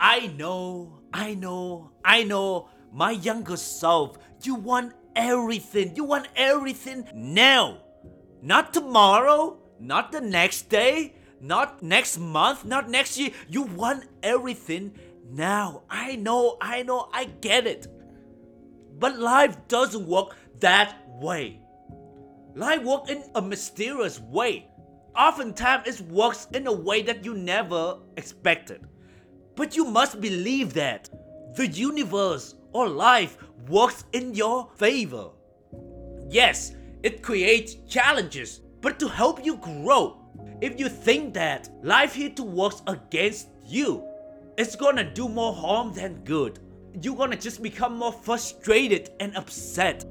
I know, my younger self, you want everything now. Not tomorrow, not the next day, not next month, not next year. You want everything now. I know, I get it. But life doesn't work that way. Life works in a mysterious way. Oftentimes it works in a way that you never expected. But you must believe that the universe or life works in your favor. Yes, it creates challenges, but to help you grow. If you think that life here to works against you, it's gonna do more harm than good. You're gonna just become more frustrated and upset.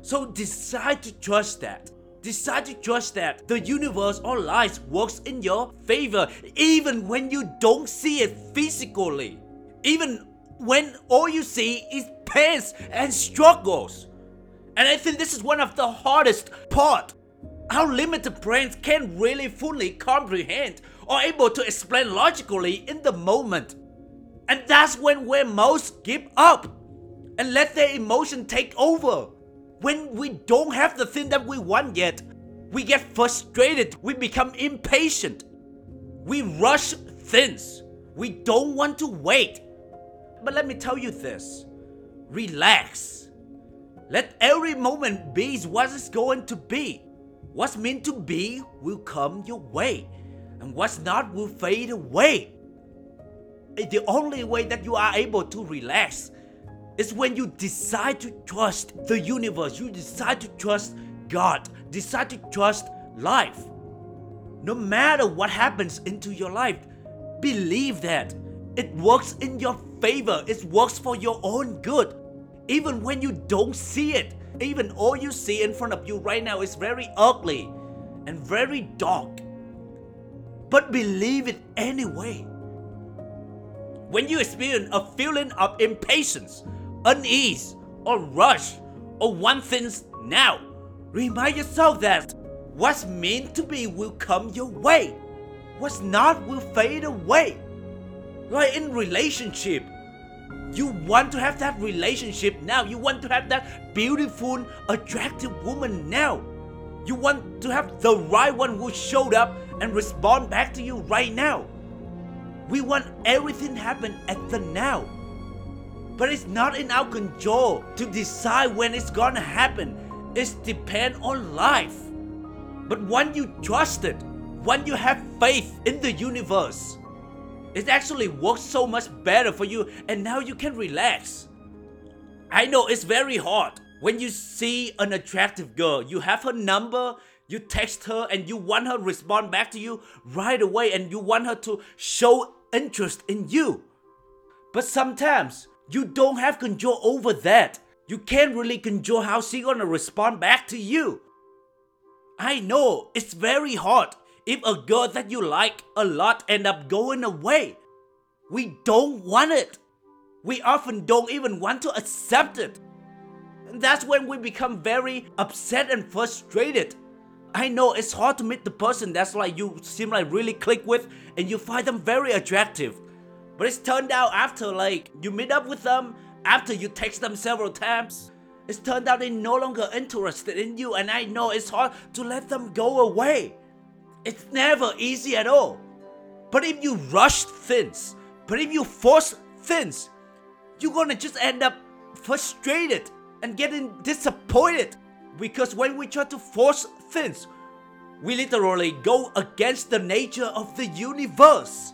So decide to trust that. Decide to trust that the universe or life works in your favor even when you don't see it physically. Even when all you see is pains and struggles. And I think this is one of the hardest part. Our limited brains can't really fully comprehend or able to explain logically in the moment. And that's when we most give up and let their emotion take over. When we don't have the thing that we want yet, we get frustrated, we become impatient, we rush things, we don't want to wait. But let me tell you this, relax. Let every moment be what it's going to be. What's meant to be will come your way, and what's not will fade away. The only way that you are able to relax is when you decide to trust the universe, you decide to trust God, decide to trust life. No matter what happens into your life, believe that it works in your favor, it works for your own good. Even when you don't see it, even all you see in front of you right now is very ugly and very dark. But believe it anyway. When you experience a feeling of impatience, unease, or rush, or want things now, remind yourself that what's meant to be will come your way. What's not will fade away. Like in relationship, you want to have that relationship now. You want to have that beautiful, attractive woman now. You want to have the right one who showed up and respond back to you right now. We want everything to happen at the now. But it's not in our control to decide when it's gonna happen. It's depend on life. But when you trust it, when you have faith in the universe, it actually works so much better for you, and now you can relax. I know it's very hard. When you see an attractive girl, you have her number, you text her, and you want her to respond back to you right away, and you want her to show interest in you. But sometimes you don't have control over that. You can't really control how she's gonna respond back to you. I know it's very hard if a girl that you like a lot end up going away. We don't want it. We often don't even want to accept it. And that's when we become very upset and frustrated. I know it's hard to meet the person that's like you seem like really click with and you find them very attractive. But it's turned out after like you meet up with them, after you text them several times, it's turned out they're no longer interested in you, and I know it's hard to let them go away. It's never easy at all. But if you rush things, but if you force things, you're gonna just end up frustrated and getting disappointed. Because when we try to force things, we literally go against the nature of the universe.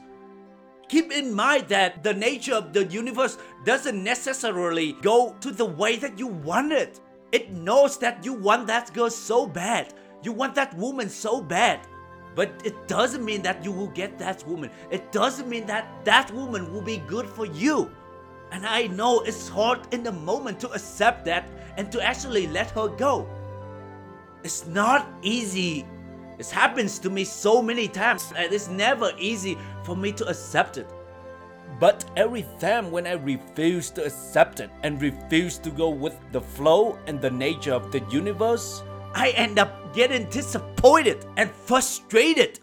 Keep in mind that the nature of the universe doesn't necessarily go to the way that you want it. It knows that you want that girl so bad, you want that woman so bad. But it doesn't mean that you will get that woman. It doesn't mean that that woman will be good for you. And I know it's hard in the moment to accept that and to actually let her go. It's not easy. It happens to me so many times, and it's never easy for me to accept it. But every time when I refuse to accept it and refuse to go with the flow and the nature of the universe, I end up getting disappointed and frustrated.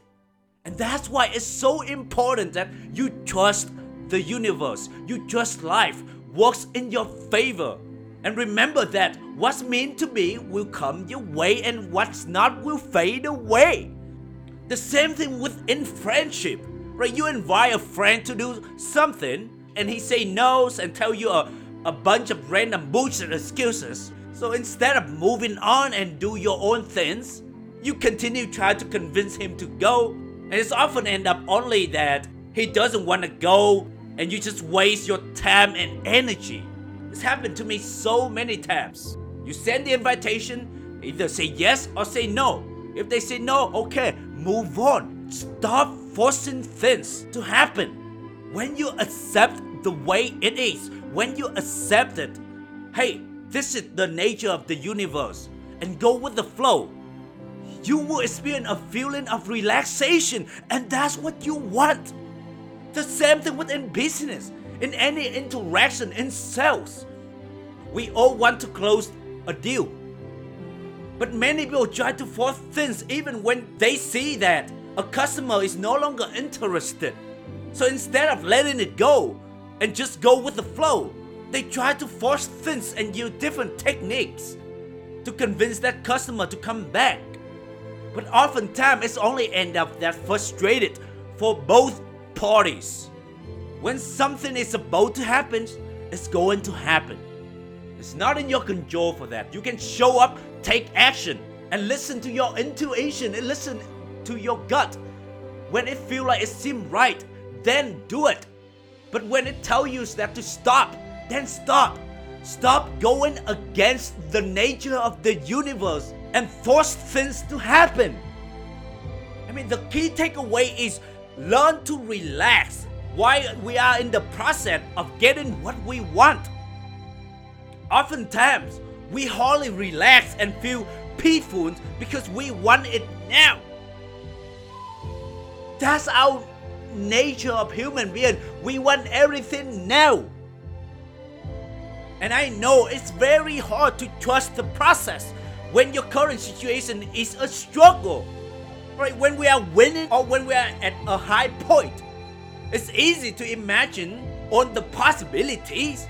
And that's why it's so important that you trust the universe, your just life works in your favor. And remember that what's meant to be will come your way and what's not will fade away. The same thing within friendship, right? You invite a friend to do something and he say no and tell you a bunch of random bullshit excuses. So instead of moving on and do your own things, you continue trying to convince him to go, and it's often end up only that he doesn't want to go and you just waste your time and energy. This happened to me so many times. You send the invitation, either say yes or say no. If they say no, okay, move on. Stop forcing things to happen. When you accept the way it is, when you accept it, hey, this is the nature of the universe, and go with the flow, you will experience a feeling of relaxation, and that's what you want. The same thing within business, in any interaction, in sales. We all want to close a deal, but many people try to force things even when they see that a customer is no longer interested. So instead of letting it go and just go with the flow, they try to force things and use different techniques to convince that customer to come back. But oftentimes it's only end up that frustrated for both parties. When something is about to happen, it's going to happen. It's not in your control for that. You can show up, take action, and listen to your intuition and listen to your gut. When it feels like it seems right, then do it. But when it tells you that to stop, then stop. Stop going against the nature of the universe and force things to happen. I mean, the key takeaway is learn to relax while we are in the process of getting what we want. Oftentimes, we hardly relax and feel peaceful because we want it now. That's our nature of human being. We want everything now. And I know it's very hard to trust the process when your current situation is a struggle, right? When we are winning or when we are at a high point, it's easy to imagine all the possibilities.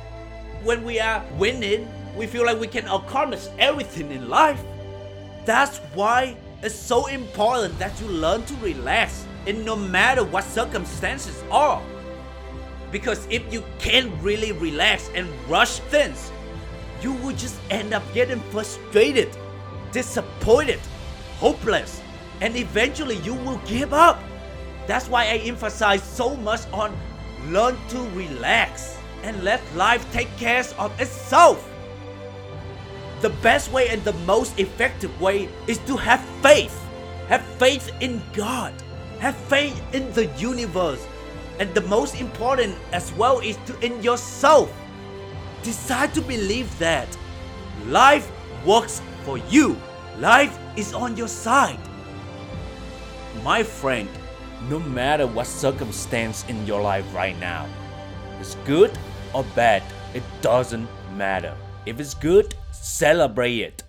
When we are winning, we feel like we can accomplish everything in life. That's why it's so important that you learn to relax in no matter what circumstances are. Because if you can't really relax and rush things, you will just end up getting frustrated, disappointed, hopeless, and eventually you will give up. That's why I emphasize so much on learn to relax and let life take care of itself. The best way and the most effective way is to have faith. Have faith in God. Have faith in the universe. And the most important as well is in yourself. Decide to believe that life works for you. Life is on your side. My friend, no matter what circumstance in your life right now, it's good or bad, it doesn't matter. If it's good, celebrate it.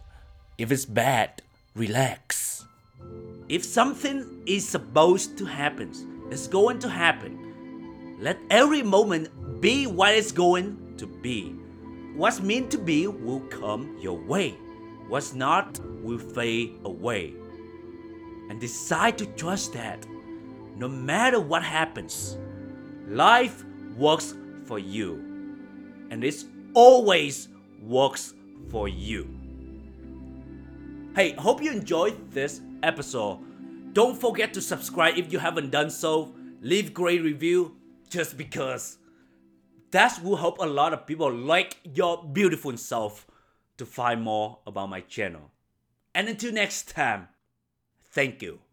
If it's bad, relax. If something is supposed to happen, it's going to happen. Let every moment be what it's going to be. What's meant to be will come your way. What's not will fade away. And decide to trust that. No matter what happens, life works for you. And it always works for you. Hey, hope you enjoyed this episode. Don't forget to subscribe if you haven't done so. Leave great review. Just because that will help a lot of people like your beautiful self to find more about my channel. And until next time, thank you.